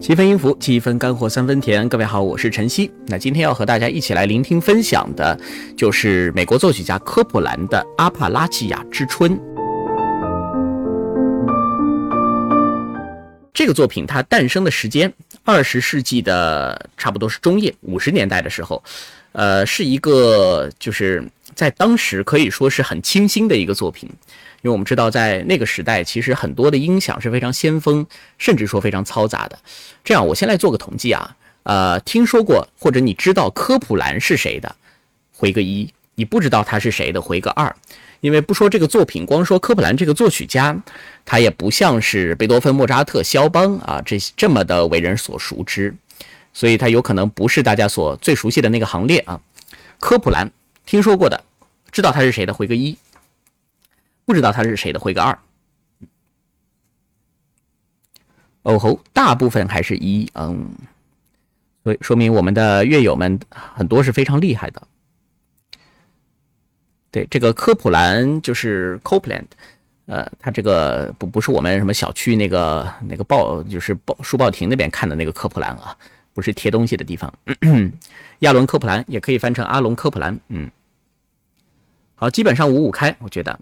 七分音符，七分干货，三分甜。各位好，我是晨曦。那今天要和大家一起来聆听分享的，就是美国作曲家科普兰的《阿帕拉契亚之春》。这个作品它诞生的时间，20世纪的差不多是中叶，50年代的时候，是一个就是在当时可以说是很清新的一个作品。因为我们知道在那个时代其实很多的音响是非常先锋甚至说非常嘈杂的。这样我先来做个统计啊，听说过或者你知道科普兰是谁的回个1，你不知道他是谁的回个2。因为不说这个作品，光说科普兰这个作曲家，他也不像是贝多芬、莫扎特、肖邦啊这么的为人所熟知，所以他有可能不是大家所最熟悉的那个行列啊。科普兰听说过的知道他是谁的回个1，不知道他是谁的回个2。哦吼，大部分还是1，所以说明我们的乐友们很多是非常厉害的。对，这个科普兰就是 Copeland， 他这个不是我们什么小区那个报就是书报亭那边看的那个科普兰啊，不是贴东西的地方。亚伦科普兰也可以翻成阿隆科普兰，好，基本上五五开，我觉得。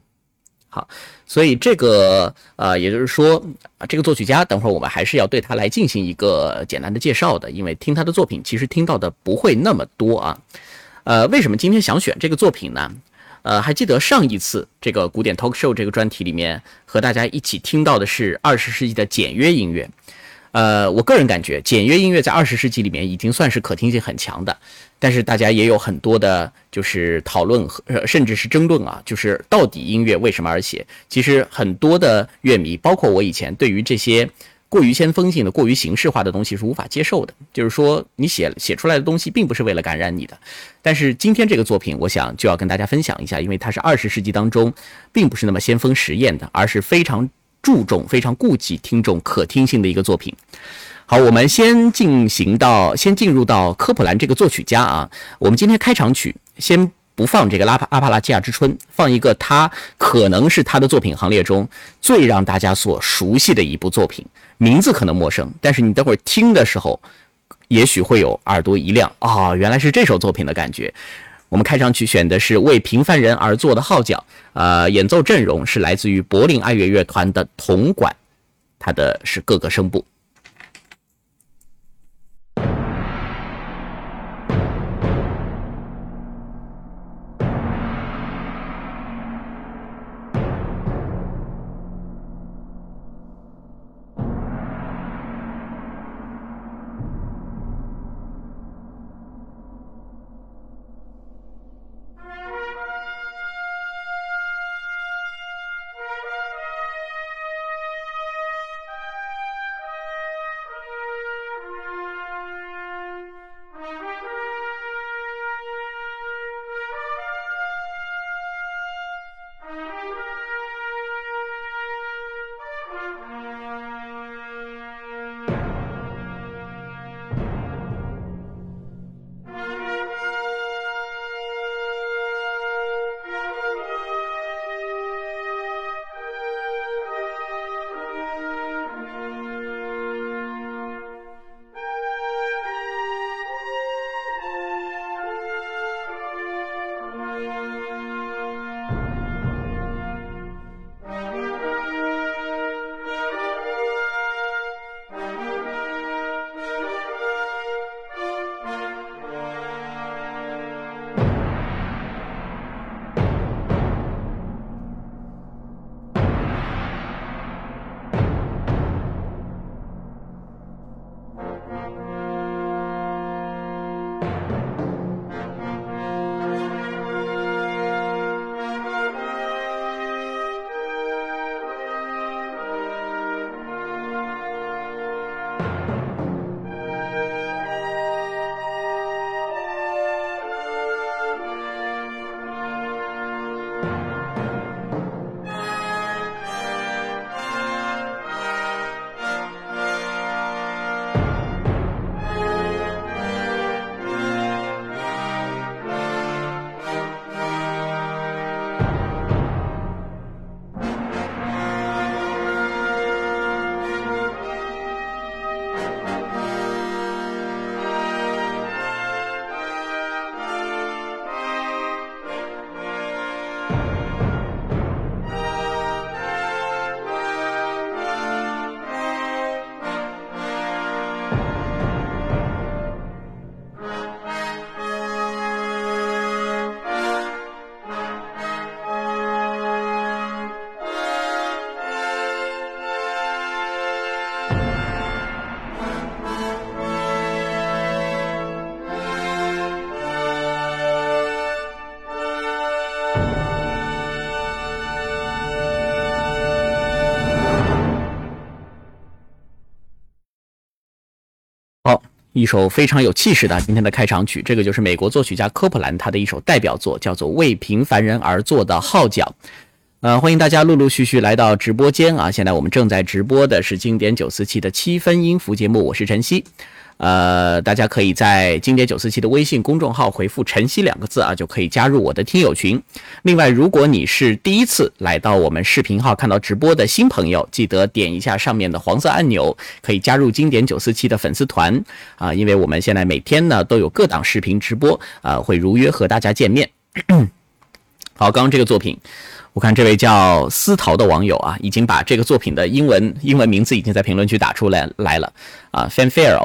好，所以这个也就是说，这个作曲家，等会儿我们还是要对他来进行一个简单的介绍的，因为听他的作品其实听到的不会那么多啊。为什么今天想选这个作品呢？还记得上一次这个古典 talk show 这个专题里面和大家一起听到的是20世纪的简约音乐。我个人感觉简约音乐在20世纪里面已经算是可听性很强的，但是大家也有很多的就是讨论甚至是争论啊，就是到底音乐为什么而写。其实很多的乐迷包括我以前，对于这些过于先锋性的过于形式化的东西是无法接受的，就是说你写出来的东西并不是为了感染你的。但是今天这个作品我想就要跟大家分享一下，因为它是20世纪当中并不是那么先锋实验的，而是非常注重非常顾及听众可听性的一个作品。好，我们先进入到科普兰这个作曲家啊。我们今天开场曲先不放这个阿帕拉契亚之春，放一个他可能是他的作品行列中最让大家所熟悉的一部作品，名字可能陌生，但是你等会儿听的时候也许会有耳朵一亮啊，原来是这首作品的感觉。我们开场曲选的是为平凡人而做的号角，演奏阵容是来自于柏林爱乐乐团的铜管，它的是各个声部。一首非常有气势的今天的开场曲，这个就是美国作曲家科普兰他的一首代表作，叫做《为平凡人而作的号角》。欢迎大家陆陆续续来到直播间啊！现在我们正在直播的是经典947的七分音符节目，我是晨曦。大家可以在经典947的微信公众号回复晨曦两个字啊，就可以加入我的听友群。另外，如果你是第一次来到我们视频号看到直播的新朋友，记得点一下上面的黄色按钮，可以加入经典947的粉丝团啊，因为我们现在每天呢都有各档视频直播啊，会如约和大家见面。好，刚刚这个作品，我看这位叫思桃的网友啊，已经把这个作品的英文名字已经在评论区打出来了啊 ，Fanfare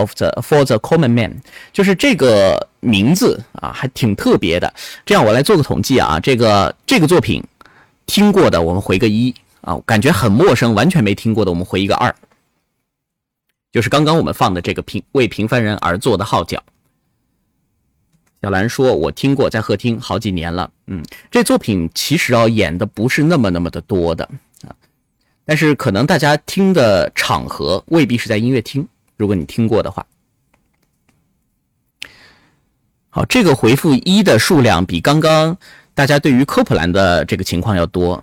for the Common Man， 就是这个名字啊，还挺特别的。这样我来做个统计啊，这个作品听过的我们回个1啊，感觉很陌生，完全没听过的我们回一个2，就是刚刚我们放的这个为平凡人而作的号角。小兰说我听过，在贺听好几年了。这作品其实演的不是那么的多的。但是可能大家听的场合未必是在音乐厅，如果你听过的话。好，这个回复1的数量比刚刚大家对于科普兰的这个情况要多。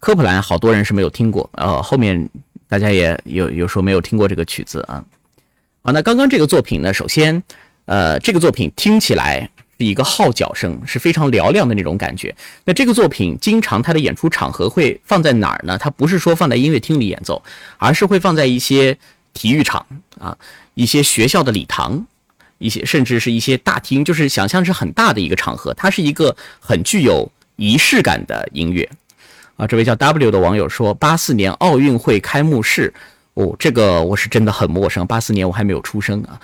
科普兰好多人是没有听过，后面大家也有说没有听过这个曲子啊。好，那刚刚这个作品呢，首先这个作品听起来是一个号角声，是非常嘹亮的那种感觉。那这个作品经常它的演出场合会放在哪儿呢？它不是说放在音乐厅里演奏，而是会放在一些体育场啊，一些学校的礼堂，一些甚至是一些大厅，就是想象是很大的一个场合。它是一个很具有仪式感的音乐啊。这位叫 W 的网友说84年奥运会开幕式，这个我是真的很陌生，84年我还没有出生啊。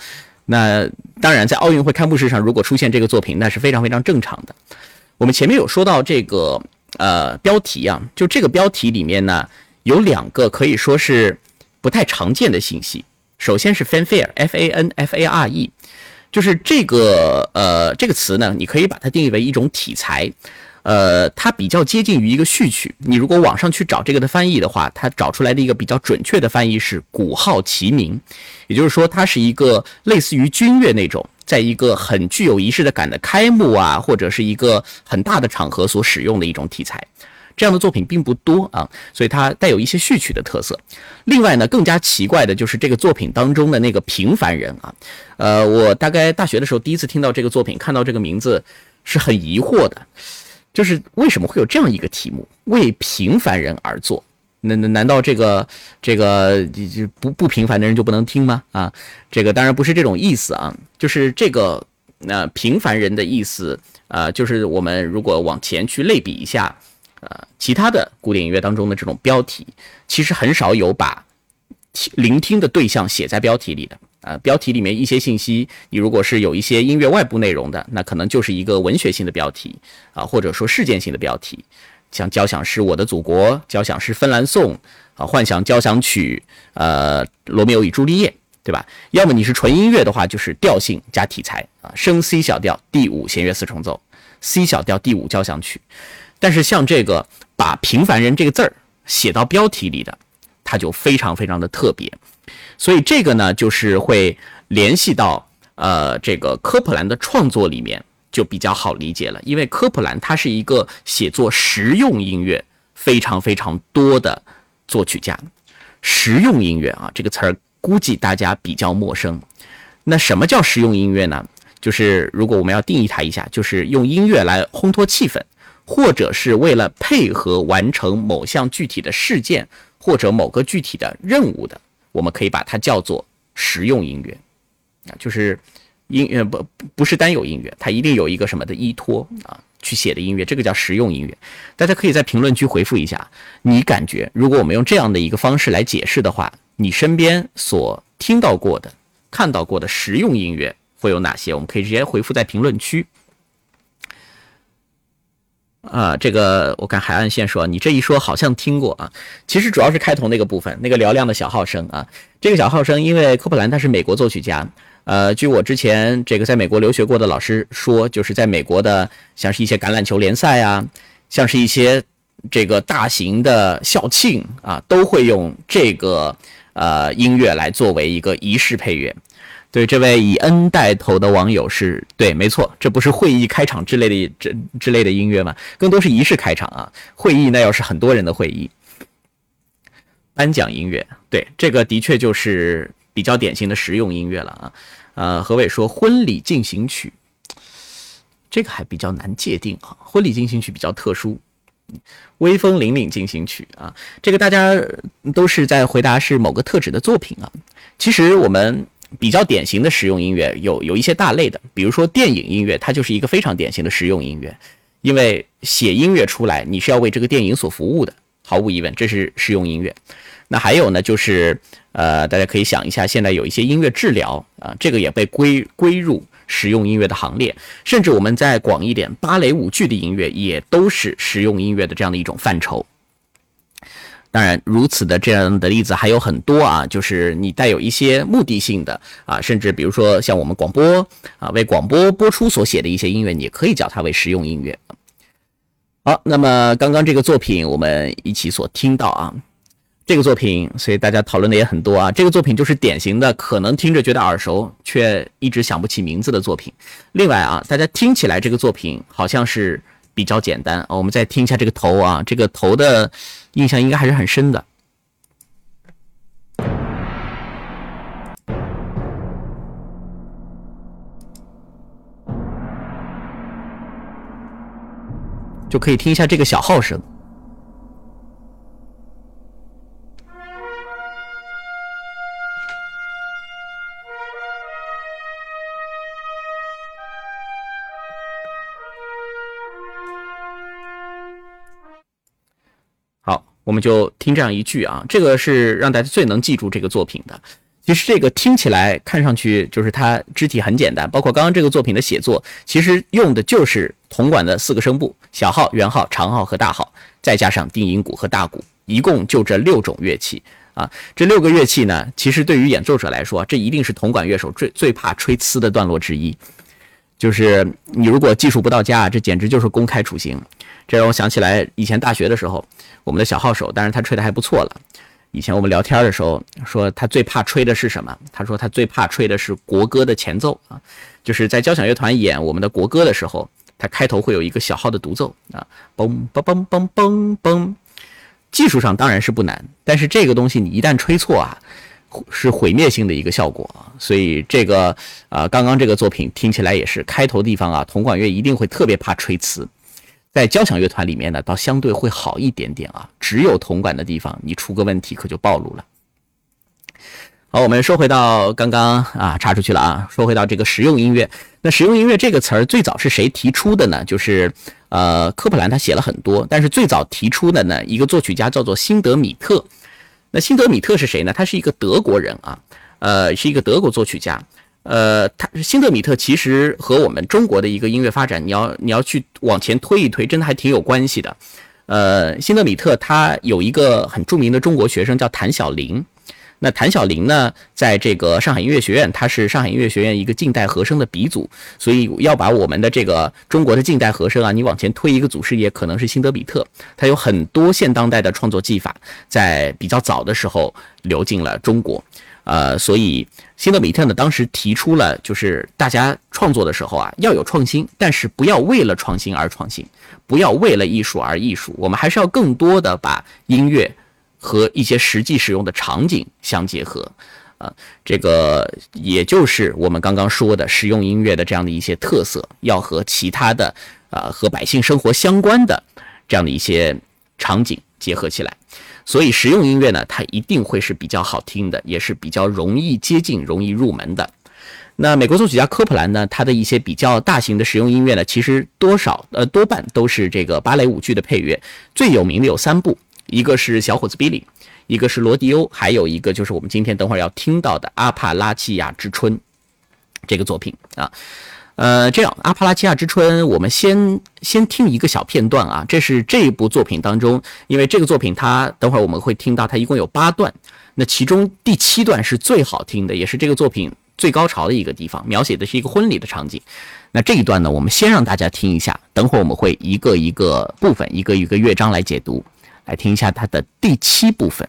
那当然，在奥运会开幕式上，如果出现这个作品，那是非常非常正常的。我们前面有说到这个标题啊，就这个标题里面呢，有两个可以说是不太常见的信息。首先是 fanfare，F-A-N-F-A-R-E， 就是这个词呢，你可以把它定义为一种体裁，它比较接近于一个序曲。你如果网上去找这个的翻译的话，它找出来的一个比较准确的翻译是鼓号齐鸣，也就是说它是一个类似于军乐那种，在一个很具有仪式感的开幕啊，或者是一个很大的场合所使用的一种题材。这样的作品并不多啊，所以它带有一些序曲的特色。另外呢，更加奇怪的就是这个作品当中的那个平凡人啊，我大概大学的时候第一次听到这个作品，看到这个名字是很疑惑的。就是为什么会有这样一个题目，为平凡人而作？难道这个不平凡的人就不能听吗？啊，这个当然不是这种意思啊。就是这个平凡人的意思，就是我们如果往前去类比一下，其他的古典音乐当中的这种标题，其实很少有把聆听的对象写在标题里的。标题里面一些信息，你如果是有一些音乐外部内容的，那可能就是一个文学性的标题啊，或者说事件性的标题，像交响诗《我的祖国》、交响诗《芬兰颂》啊，幻想交响曲《罗密欧与朱丽叶》，对吧？要么你是纯音乐的话，就是调性加题材啊，升 C 小调第5弦乐四重奏 ，C 小调第5交响曲。但是像这个把平凡人这个字儿写到标题里的，它就非常非常的特别。所以这个呢，就是会联系到这个科普兰的创作里面，就比较好理解了。因为科普兰他是一个写作实用音乐非常非常多的作曲家。实用音乐啊，这个词儿估计大家比较陌生。那什么叫实用音乐呢？就是如果我们要定义它一下，就是用音乐来烘托气氛，或者是为了配合完成某项具体的事件或者某个具体的任务的。我们可以把它叫做实用音乐，就是音乐不是单有音乐，它一定有一个什么的依托啊，去写的音乐，这个叫实用音乐。大家可以在评论区回复一下，你感觉如果我们用这样的一个方式来解释的话，你身边所听到过的、看到过的实用音乐会有哪些？我们可以直接回复在评论区。这个我看海岸线说你这一说好像听过啊，其实主要是开头那个部分，那个嘹亮的小号声啊。这个小号声，因为科普兰他是美国作曲家，据我之前这个在美国留学过的老师说，就是在美国的像是一些橄榄球联赛啊，像是一些这个大型的校庆啊，都会用这个音乐来作为一个仪式配乐。对，这位以 N 带头的网友是对，没错，这不是会议开场之类的音乐吗？更多是仪式开场啊。会议那要是很多人的会议，颁奖音乐，对，这个的确就是比较典型的实用音乐了啊。何伟说婚礼进行曲，这个还比较难界定啊，婚礼进行曲比较特殊。威风凛凛进行曲啊，这个大家都是在回答是某个特指的作品啊。其实我们比较典型的实用音乐有一些大类的，比如说电影音乐，它就是一个非常典型的实用音乐，因为写音乐出来你是要为这个电影所服务的，毫无疑问，这是实用音乐。那还有呢，就是大家可以想一下，现在有一些音乐治疗啊，这个也被归入实用音乐的行列，甚至我们再广一点，芭蕾舞剧的音乐也都是实用音乐的这样的一种范畴。当然，如此的这样的例子还有很多啊，就是你带有一些目的性的啊，甚至比如说像我们广播啊，为广播播出所写的一些音乐，你也可以叫它为实用音乐。好，那么刚刚这个作品我们一起所听到啊，这个作品，所以大家讨论的也很多啊。这个作品就是典型的可能听着觉得耳熟，却一直想不起名字的作品。另外啊，大家听起来这个作品好像是比较简单，我们再听一下这个头啊，这个头的印象应该还是很深的。就可以听一下这个小号声。我们就听这样一句啊，这个是让大家最能记住这个作品的。其实这个听起来看上去就是它肢体很简单，包括刚刚这个作品的写作，其实用的就是铜管的四个声部，小号、圆号、长号和大号，再加上定音鼓和大鼓，一共就这六种乐器啊。这六个乐器呢，其实对于演奏者来说，这一定是铜管乐手最怕吹呲的段落之一。就是你如果技术不到家，这简直就是公开处刑。这让我想起来以前大学的时候，我们的小号手，当然他吹的还不错了。以前我们聊天的时候说他最怕吹的是什么？他说他最怕吹的是国歌的前奏啊，就是在交响乐团演我们的国歌的时候，他开头会有一个小号的独奏啊，嘣嘣嘣嘣嘣嘣。技术上当然是不难，但是这个东西你一旦吹错啊，是毁灭性的一个效果。所以这个刚刚这个作品听起来也是开头地方啊，铜管乐一定会特别怕吹呲。在交响乐团里面呢，倒相对会好一点点啊。只有铜管的地方，你出个问题可就暴露了。好，我们说回到刚刚啊，插出去了啊。说回到这个实用音乐，那实用音乐这个词儿最早是谁提出的呢？就是科普兰他写了很多，但是最早提出的呢，一个作曲家叫做辛德米特。那辛德米特是谁呢？他是一个德国人啊，是一个德国作曲家。辛德米特其实和我们中国的一个音乐发展，你要去往前推一推，真的还挺有关系的。辛德米特他有一个很著名的中国学生叫谭晓林。那谭晓林呢，在这个上海音乐学院，他是上海音乐学院一个近代和声的鼻祖，所以要把我们的这个中国的近代和声啊，你往前推一个祖师爷，可能是辛德米特。他有很多现当代的创作技法，在比较早的时候流进了中国。所以辛德米特呢，当时提出了，就是大家创作的时候啊，要有创新，但是不要为了创新而创新，不要为了艺术而艺术，我们还是要更多的把音乐和一些实际使用的场景相结合。这个也就是我们刚刚说的实用音乐的这样的一些特色，要和其他的和百姓生活相关的这样的一些场景结合起来。所以实用音乐呢，它一定会是比较好听的，也是比较容易接近、容易入门的。那美国作曲家科普兰呢，他的一些比较大型的实用音乐呢，其实多半都是这个芭蕾舞剧的配乐。最有名的有三部，一个是小伙子比利，一个是罗迪欧，还有一个就是我们今天等会儿要听到的《阿帕拉契亚之春》这个作品啊。这样，《阿帕拉契亚之春》我们先听一个小片段啊，这是这一部作品当中，因为这个作品它等会儿我们会听到它一共有8段，那其中第7段是最好听的，也是这个作品最高潮的一个地方，描写的是一个婚礼的场景。那这一段呢，我们先让大家听一下，等会儿我们会一个一个部分、一个一个乐章来解读，来听一下它的第7部分。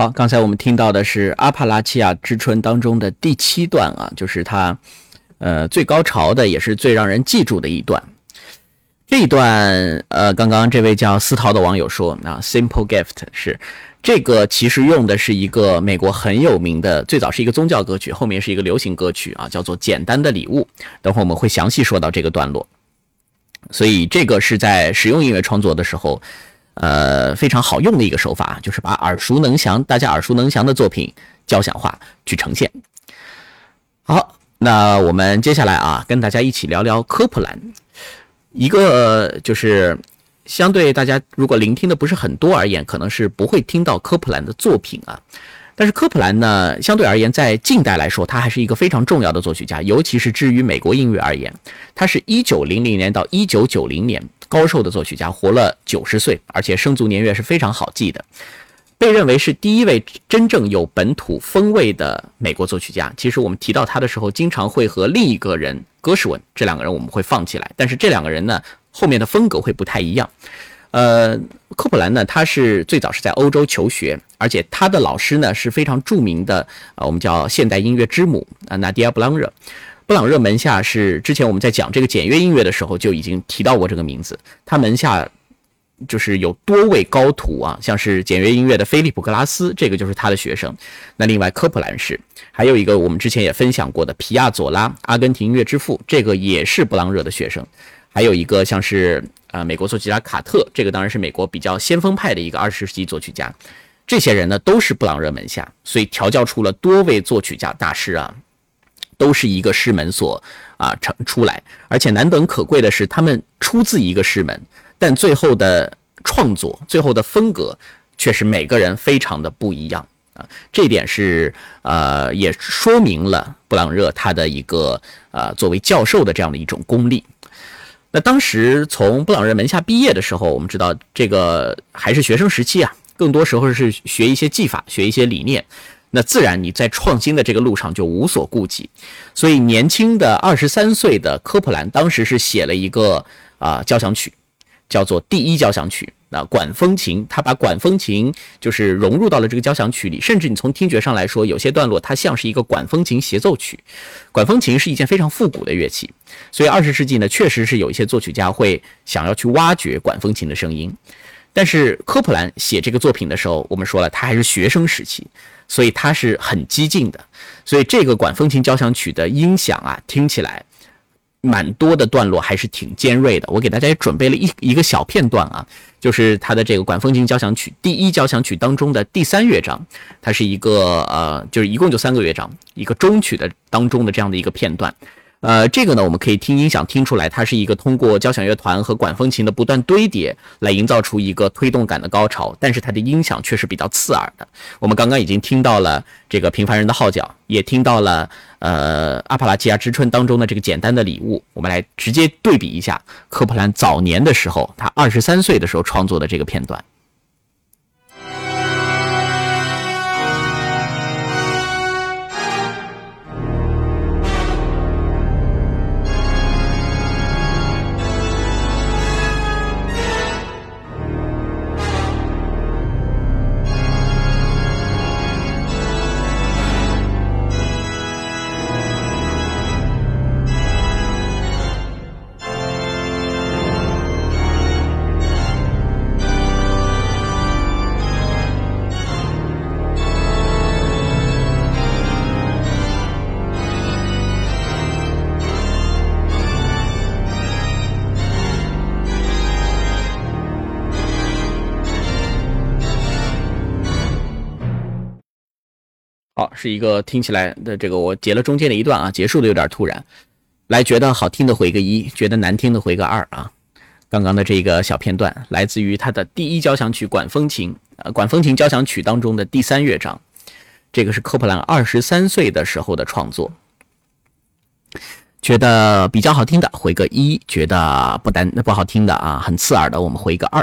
好，刚才我们听到的是阿帕拉契亚之春当中的第7段啊，就是它最高潮的也是最让人记住的一段。这一段刚刚这位叫思陶的网友说啊 ,Simple Gift 是这个其实用的是一个美国很有名的，最早是一个宗教歌曲，后面是一个流行歌曲啊，叫做简单的礼物。等会我们会详细说到这个段落。所以这个是在使用音乐创作的时候非常好用的一个手法，就是把大家耳熟能详的作品交响化去呈现。好，那我们接下来啊，跟大家一起聊聊科普兰。一个就是相对大家如果聆听的不是很多而言，可能是不会听到科普兰的作品啊。但是科普兰呢，相对而言在近代来说，他还是一个非常重要的作曲家，尤其是至于美国音乐而言，他是1900年到1990年高寿的作曲家，活了90岁，而且生卒年月是非常好记的，被认为是第一位真正有本土风味的美国作曲家。其实我们提到他的时候，经常会和另一个人格什温，这两个人我们会放起来，但是这两个人呢，后面的风格会不太一样。科普兰呢，他是最早是在欧洲求学，而且他的老师呢是非常著名的我们叫现代音乐之母纳迪亚·布朗热门下，是之前我们在讲这个简约音乐的时候就已经提到过这个名字。他门下就是有多位高徒啊，像是简约音乐的菲利普·格拉斯，这个就是他的学生。那另外科普兰是，还有一个我们之前也分享过的皮亚佐拉，阿根廷音乐之父，这个也是布朗热的学生。还有一个像是美国作曲家卡特，这个当然是美国比较先锋派的一个20世纪作曲家。这些人呢都是布朗热门下，所以调教出了多位作曲家大师啊，都是一个师门所出来。而且难能可贵的是，他们出自一个师门，但最后的创作，最后的风格却是每个人非常的不一样啊。这一点是也说明了布朗热他的一个作为教授的这样的一种功力。那当时从布朗热门下毕业的时候，我们知道这个还是学生时期啊，更多时候是学一些技法，学一些理念。那自然你在创新的这个路上就无所顾忌。所以年轻的23岁的科普兰当时是写了一个交响曲，叫做第一交响曲。那管风琴，他把管风琴就是融入到了这个交响曲里，甚至你从听觉上来说，有些段落它像是一个管风琴协奏曲。管风琴是一件非常复古的乐器，所以20世纪呢，确实是有一些作曲家会想要去挖掘管风琴的声音。但是科普兰写这个作品的时候，我们说了他还是学生时期，所以他是很激进的。所以这个管风琴交响曲的音响啊，听起来蛮多的段落还是挺尖锐的。我给大家也准备了一个小片段啊，就是他的这个管风琴交响曲第一交响曲当中的第3乐章，它是一个就是一共就3个乐章，一个中曲的当中的这样的一个片段。这个呢，我们可以听音响听出来，它是一个通过交响乐团和管风琴的不断堆叠来营造出一个推动感的高潮，但是它的音响却是比较刺耳的。我们刚刚已经听到了这个平凡人的号角，也听到了阿帕拉契亚之春当中的这个简单的礼物。我们来直接对比一下科普兰早年的时候，他23岁的时候创作的这个片段。是一个听起来的这个，我截了中间的一段啊，结束的有点突然。来，觉得好听的回个1，觉得难听的回个2啊。刚刚的这个小片段来自于他的第一交响曲管风琴交响曲当中的第3乐章，这个是科普兰23岁的时候的创作。觉得比较好听的回个1，觉得不好听的啊，很刺耳的我们回个2。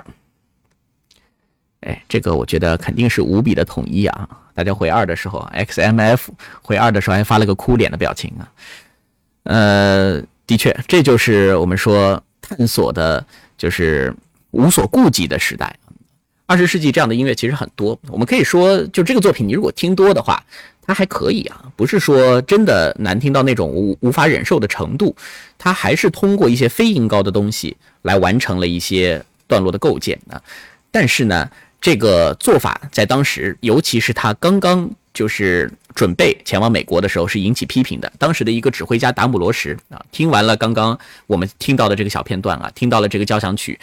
哎，这个我觉得肯定是无比的统一啊！大家回2的时候 ，XMF 回2的时候还发了个哭脸的表情啊。的确，这就是我们说探索的，就是无所顾忌的时代。20世纪这样的音乐其实很多，我们可以说就这个作品你如果听多的话它还可以啊，不是说真的难听到那种 无法忍受的程度，它还是通过一些非音高的东西来完成了一些段落的构建啊。但是呢这个做法在当时，尤其是他刚刚就是准备前往美国的时候是引起批评的。当时的一个指挥家达姆罗什啊，听完了刚刚我们听到的这个小片段啊，听到了这个交响曲，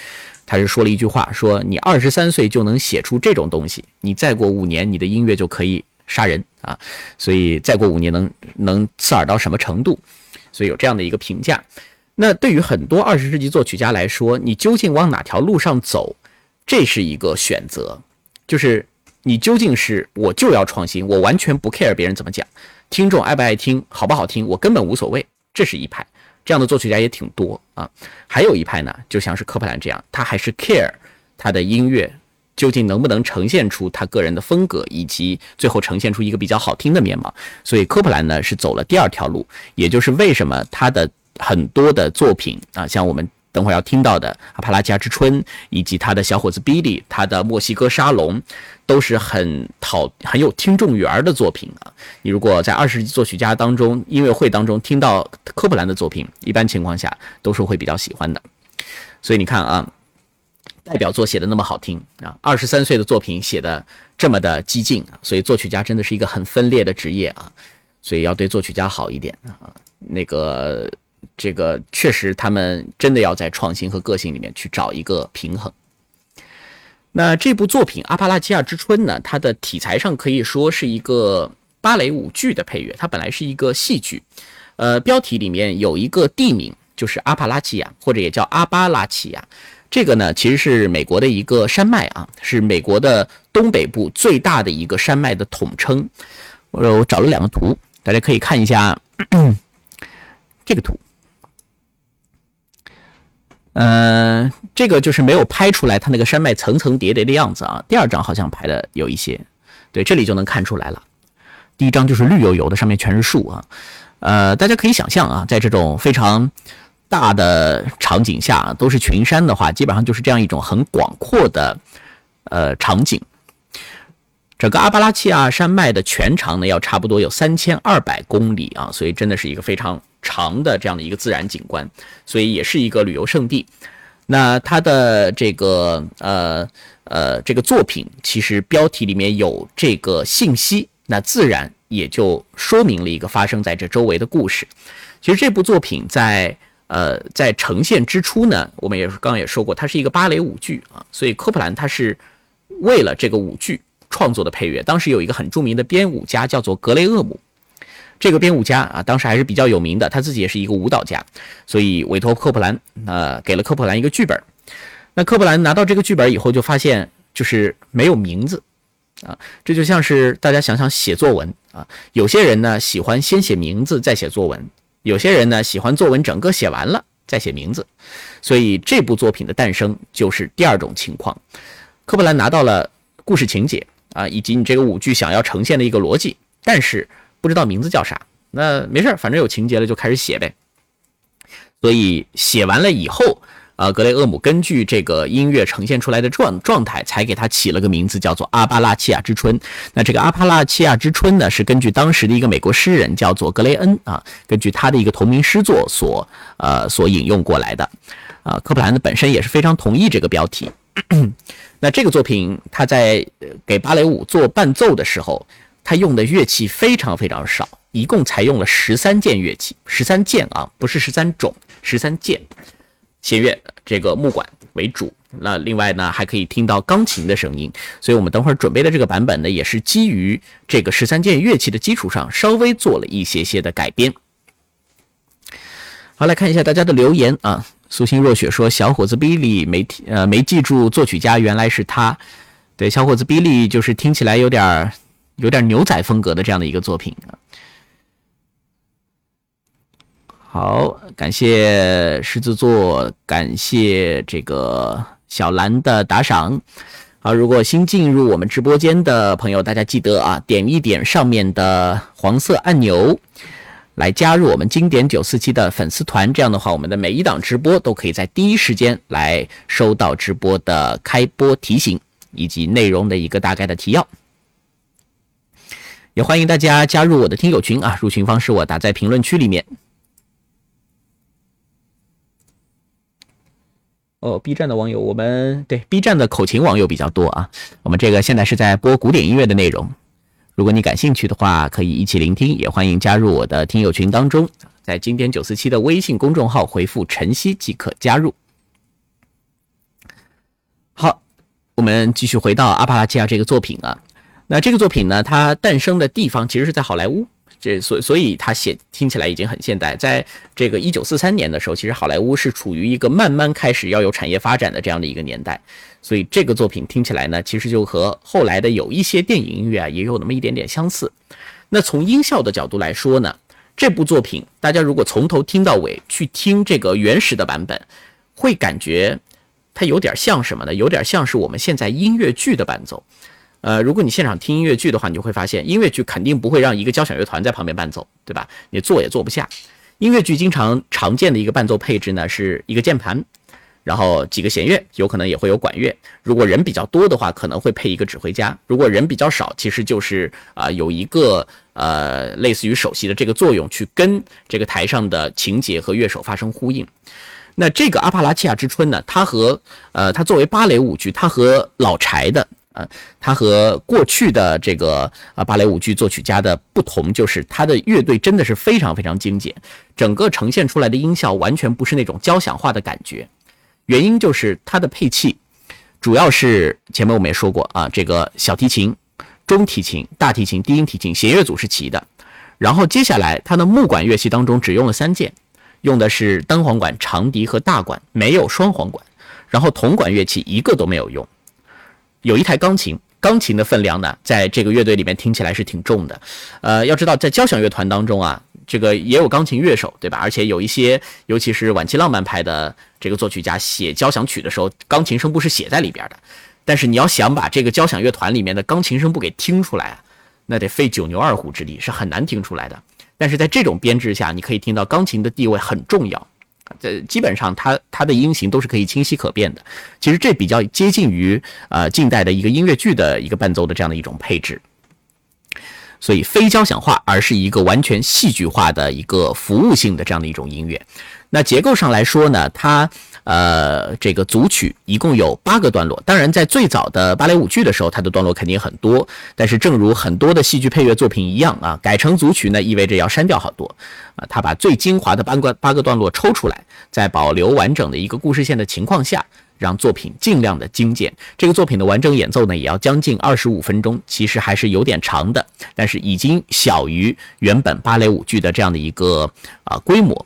他是说了一句话，说你23岁就能写出这种东西，你再过5年你的音乐就可以杀人啊！所以再过5年能刺耳到什么程度？所以有这样的一个评价。那对于很多20世纪作曲家来说，你究竟往哪条路上走，这是一个选择，就是你究竟是我就要创新，我完全不 care 别人怎么讲，听众爱不爱听，好不好听，我根本无所谓，这是一派。这样的作曲家也挺多啊。还有一派呢，就像是科普兰这样，他还是 care 他的音乐究竟能不能呈现出他个人的风格，以及最后呈现出一个比较好听的面貌。所以科普兰呢是走了第二条路，也就是为什么他的很多的作品啊，像我们等会儿要听到的阿帕拉契亚之春，以及他的小伙子比利，他的墨西哥沙龙，都是很有听众缘的作品啊。你如果在20世纪作曲家当中音乐会当中听到科普兰的作品，一般情况下都是会比较喜欢的。所以你看啊，代表作写的那么好听啊，23岁的作品写的这么的激进啊，所以作曲家真的是一个很分裂的职业啊，所以要对作曲家好一点啊。这个确实他们真的要在创新和个性里面去找一个平衡。那这部作品《阿帕拉契亚之春》呢，它的题材上可以说是一个芭蕾舞剧的配乐，它本来是一个戏剧。标题里面有一个地名，就是阿帕拉契亚，或者也叫阿巴拉契亚。这个呢，其实是美国的一个山脉啊，是美国的东北部最大的一个山脉的统称。我找了两个图，大家可以看一下这个图。这个就是没有拍出来它那个山脉层层叠叠的样子啊。第二张好像拍的有一些，对，这里就能看出来了。第一张就是绿油油的，上面全是树啊。大家可以想象啊，在这种非常大的场景下啊，都是群山的话，基本上就是这样一种很广阔的场景。整个阿巴拉契亚山脉的全长呢，要差不多有3200公里啊，所以真的是一个非常长的这样的一个自然景观，所以也是一个旅游胜地。那它的这个作品其实标题里面有这个信息，那自然也就说明了一个发生在这周围的故事。其实这部作品在呈现之初呢，我们也刚刚也说过，它是一个芭蕾舞剧啊，所以科普兰它是为了这个舞剧创作的配乐。当时有一个很著名的编舞家叫做格雷厄姆。这个编舞家啊，当时还是比较有名的，他自己也是一个舞蹈家，所以委托科普兰，给了科普兰一个剧本。那科普兰拿到这个剧本以后，就发现就是没有名字啊，这就像是大家想想写作文啊，有些人呢喜欢先写名字再写作文，有些人呢喜欢作文整个写完了再写名字，所以这部作品的诞生就是第二种情况。科普兰拿到了故事情节啊，以及你这个舞剧想要呈现的一个逻辑，但是不知道名字叫啥，那没事，反正有情节了就开始写呗。所以写完了以后格雷厄姆根据这个音乐呈现出来的状态才给他起了个名字，叫做阿巴拉契亚之春。那这个阿巴拉契亚之春呢，是根据当时的一个美国诗人叫做格雷恩啊，根据他的一个同名诗作所引用过来的啊。科普兰本身也是非常同意这个标题。那这个作品他在给芭蕾舞做伴奏的时候，他用的乐器非常非常少，一共才用了13件乐器，13件啊，不是13种，13件。弦乐这个木管为主，那另外呢还可以听到钢琴的声音，所以我们等会儿准备的这个版本呢，也是基于这个13件乐器的基础上稍微做了一些的改编。好，来看一下大家的留言啊。苏心若雪说，小伙子 Billy 没记住作曲家原来是他。对，小伙子 Billy 就是听起来有点牛仔风格的这样的一个作品啊。好，感谢狮子座，感谢这个小兰的打赏。好，如果新进入我们直播间的朋友，大家记得啊，点一点上面的黄色按钮来加入我们经典947的粉丝团，这样的话我们的每一档直播都可以在第一时间来收到直播的开播提醒。以及内容的一个大概的提要。也欢迎大家加入我的听友群啊，入群方式我打在评论区里面。哦 ，B 站的网友，我们对 B 站的口琴网友比较多啊。我们这个现在是在播古典音乐的内容，如果你感兴趣的话，可以一起聆听。也欢迎加入我的听友群当中，在今天947的微信公众号回复晨曦即可加入。好，我们继续回到阿帕拉契亚这个作品啊。那这个作品呢，它诞生的地方其实是在好莱坞。所以他写听起来已经很现代，在这个1943年的时候，其实好莱坞是处于一个慢慢开始要有产业发展的这样的一个年代，所以这个作品听起来呢，其实就和后来的有一些电影音乐啊，也有那么一点点相似。那从音效的角度来说呢，这部作品大家如果从头听到尾去听这个原始的版本，会感觉它有点像什么呢？有点像是我们现在音乐剧的伴奏。如果你现场听音乐剧的话，你就会发现音乐剧肯定不会让一个交响乐团在旁边伴奏，对吧？你做也做不下。音乐剧经常常见的一个伴奏配置呢，是一个键盘，然后几个弦乐，有可能也会有管乐。如果人比较多的话，可能会配一个指挥家；如果人比较少，其实就是有一个类似于首席的这个作用，去跟这个台上的情节和乐手发生呼应。那这个《阿帕拉契亚之春》呢，它和它作为芭蕾舞剧，它和老柴的。它和过去的这个芭蕾舞剧作曲家的不同，就是它的乐队真的是非常非常精简，整个呈现出来的音效完全不是那种交响化的感觉。原因就是它的配器主要是前面我们也说过啊，这个小提琴、中提琴、大提琴、低音提琴，弦乐组是齐的。然后接下来它的木管乐器当中只用了三件，用的是单簧管、长笛和大管，没有双簧管。然后铜管乐器一个都没有用。有一台钢琴，钢琴的分量呢，在这个乐队里面听起来是挺重的。要知道，在交响乐团当中啊，这个也有钢琴乐手，对吧？而且有一些，尤其是晚期浪漫派的这个作曲家写交响曲的时候，钢琴声部是写在里边的。但是你要想把这个交响乐团里面的钢琴声部给听出来啊，那得费九牛二虎之力，是很难听出来的。但是在这种编制下，你可以听到钢琴的地位很重要。基本上它的音型都是可以清晰可辨的，其实这比较接近于近代的一个音乐剧的一个伴奏的这样的一种配置，所以非交响化而是一个完全戏剧化的一个服务性的这样的一种音乐。那结构上来说呢，它这个组曲一共有8个段落，当然在最早的芭蕾舞剧的时候，它的段落肯定很多，但是正如很多的戏剧配乐作品一样啊，改成组曲呢意味着要删掉好多啊，它把最精华的8个段落抽出来，在保留完整的一个故事线的情况下，让作品尽量的精简。这个作品的完整演奏呢也要将近25分钟，其实还是有点长的，但是已经小于原本芭蕾舞剧的这样的一个规模。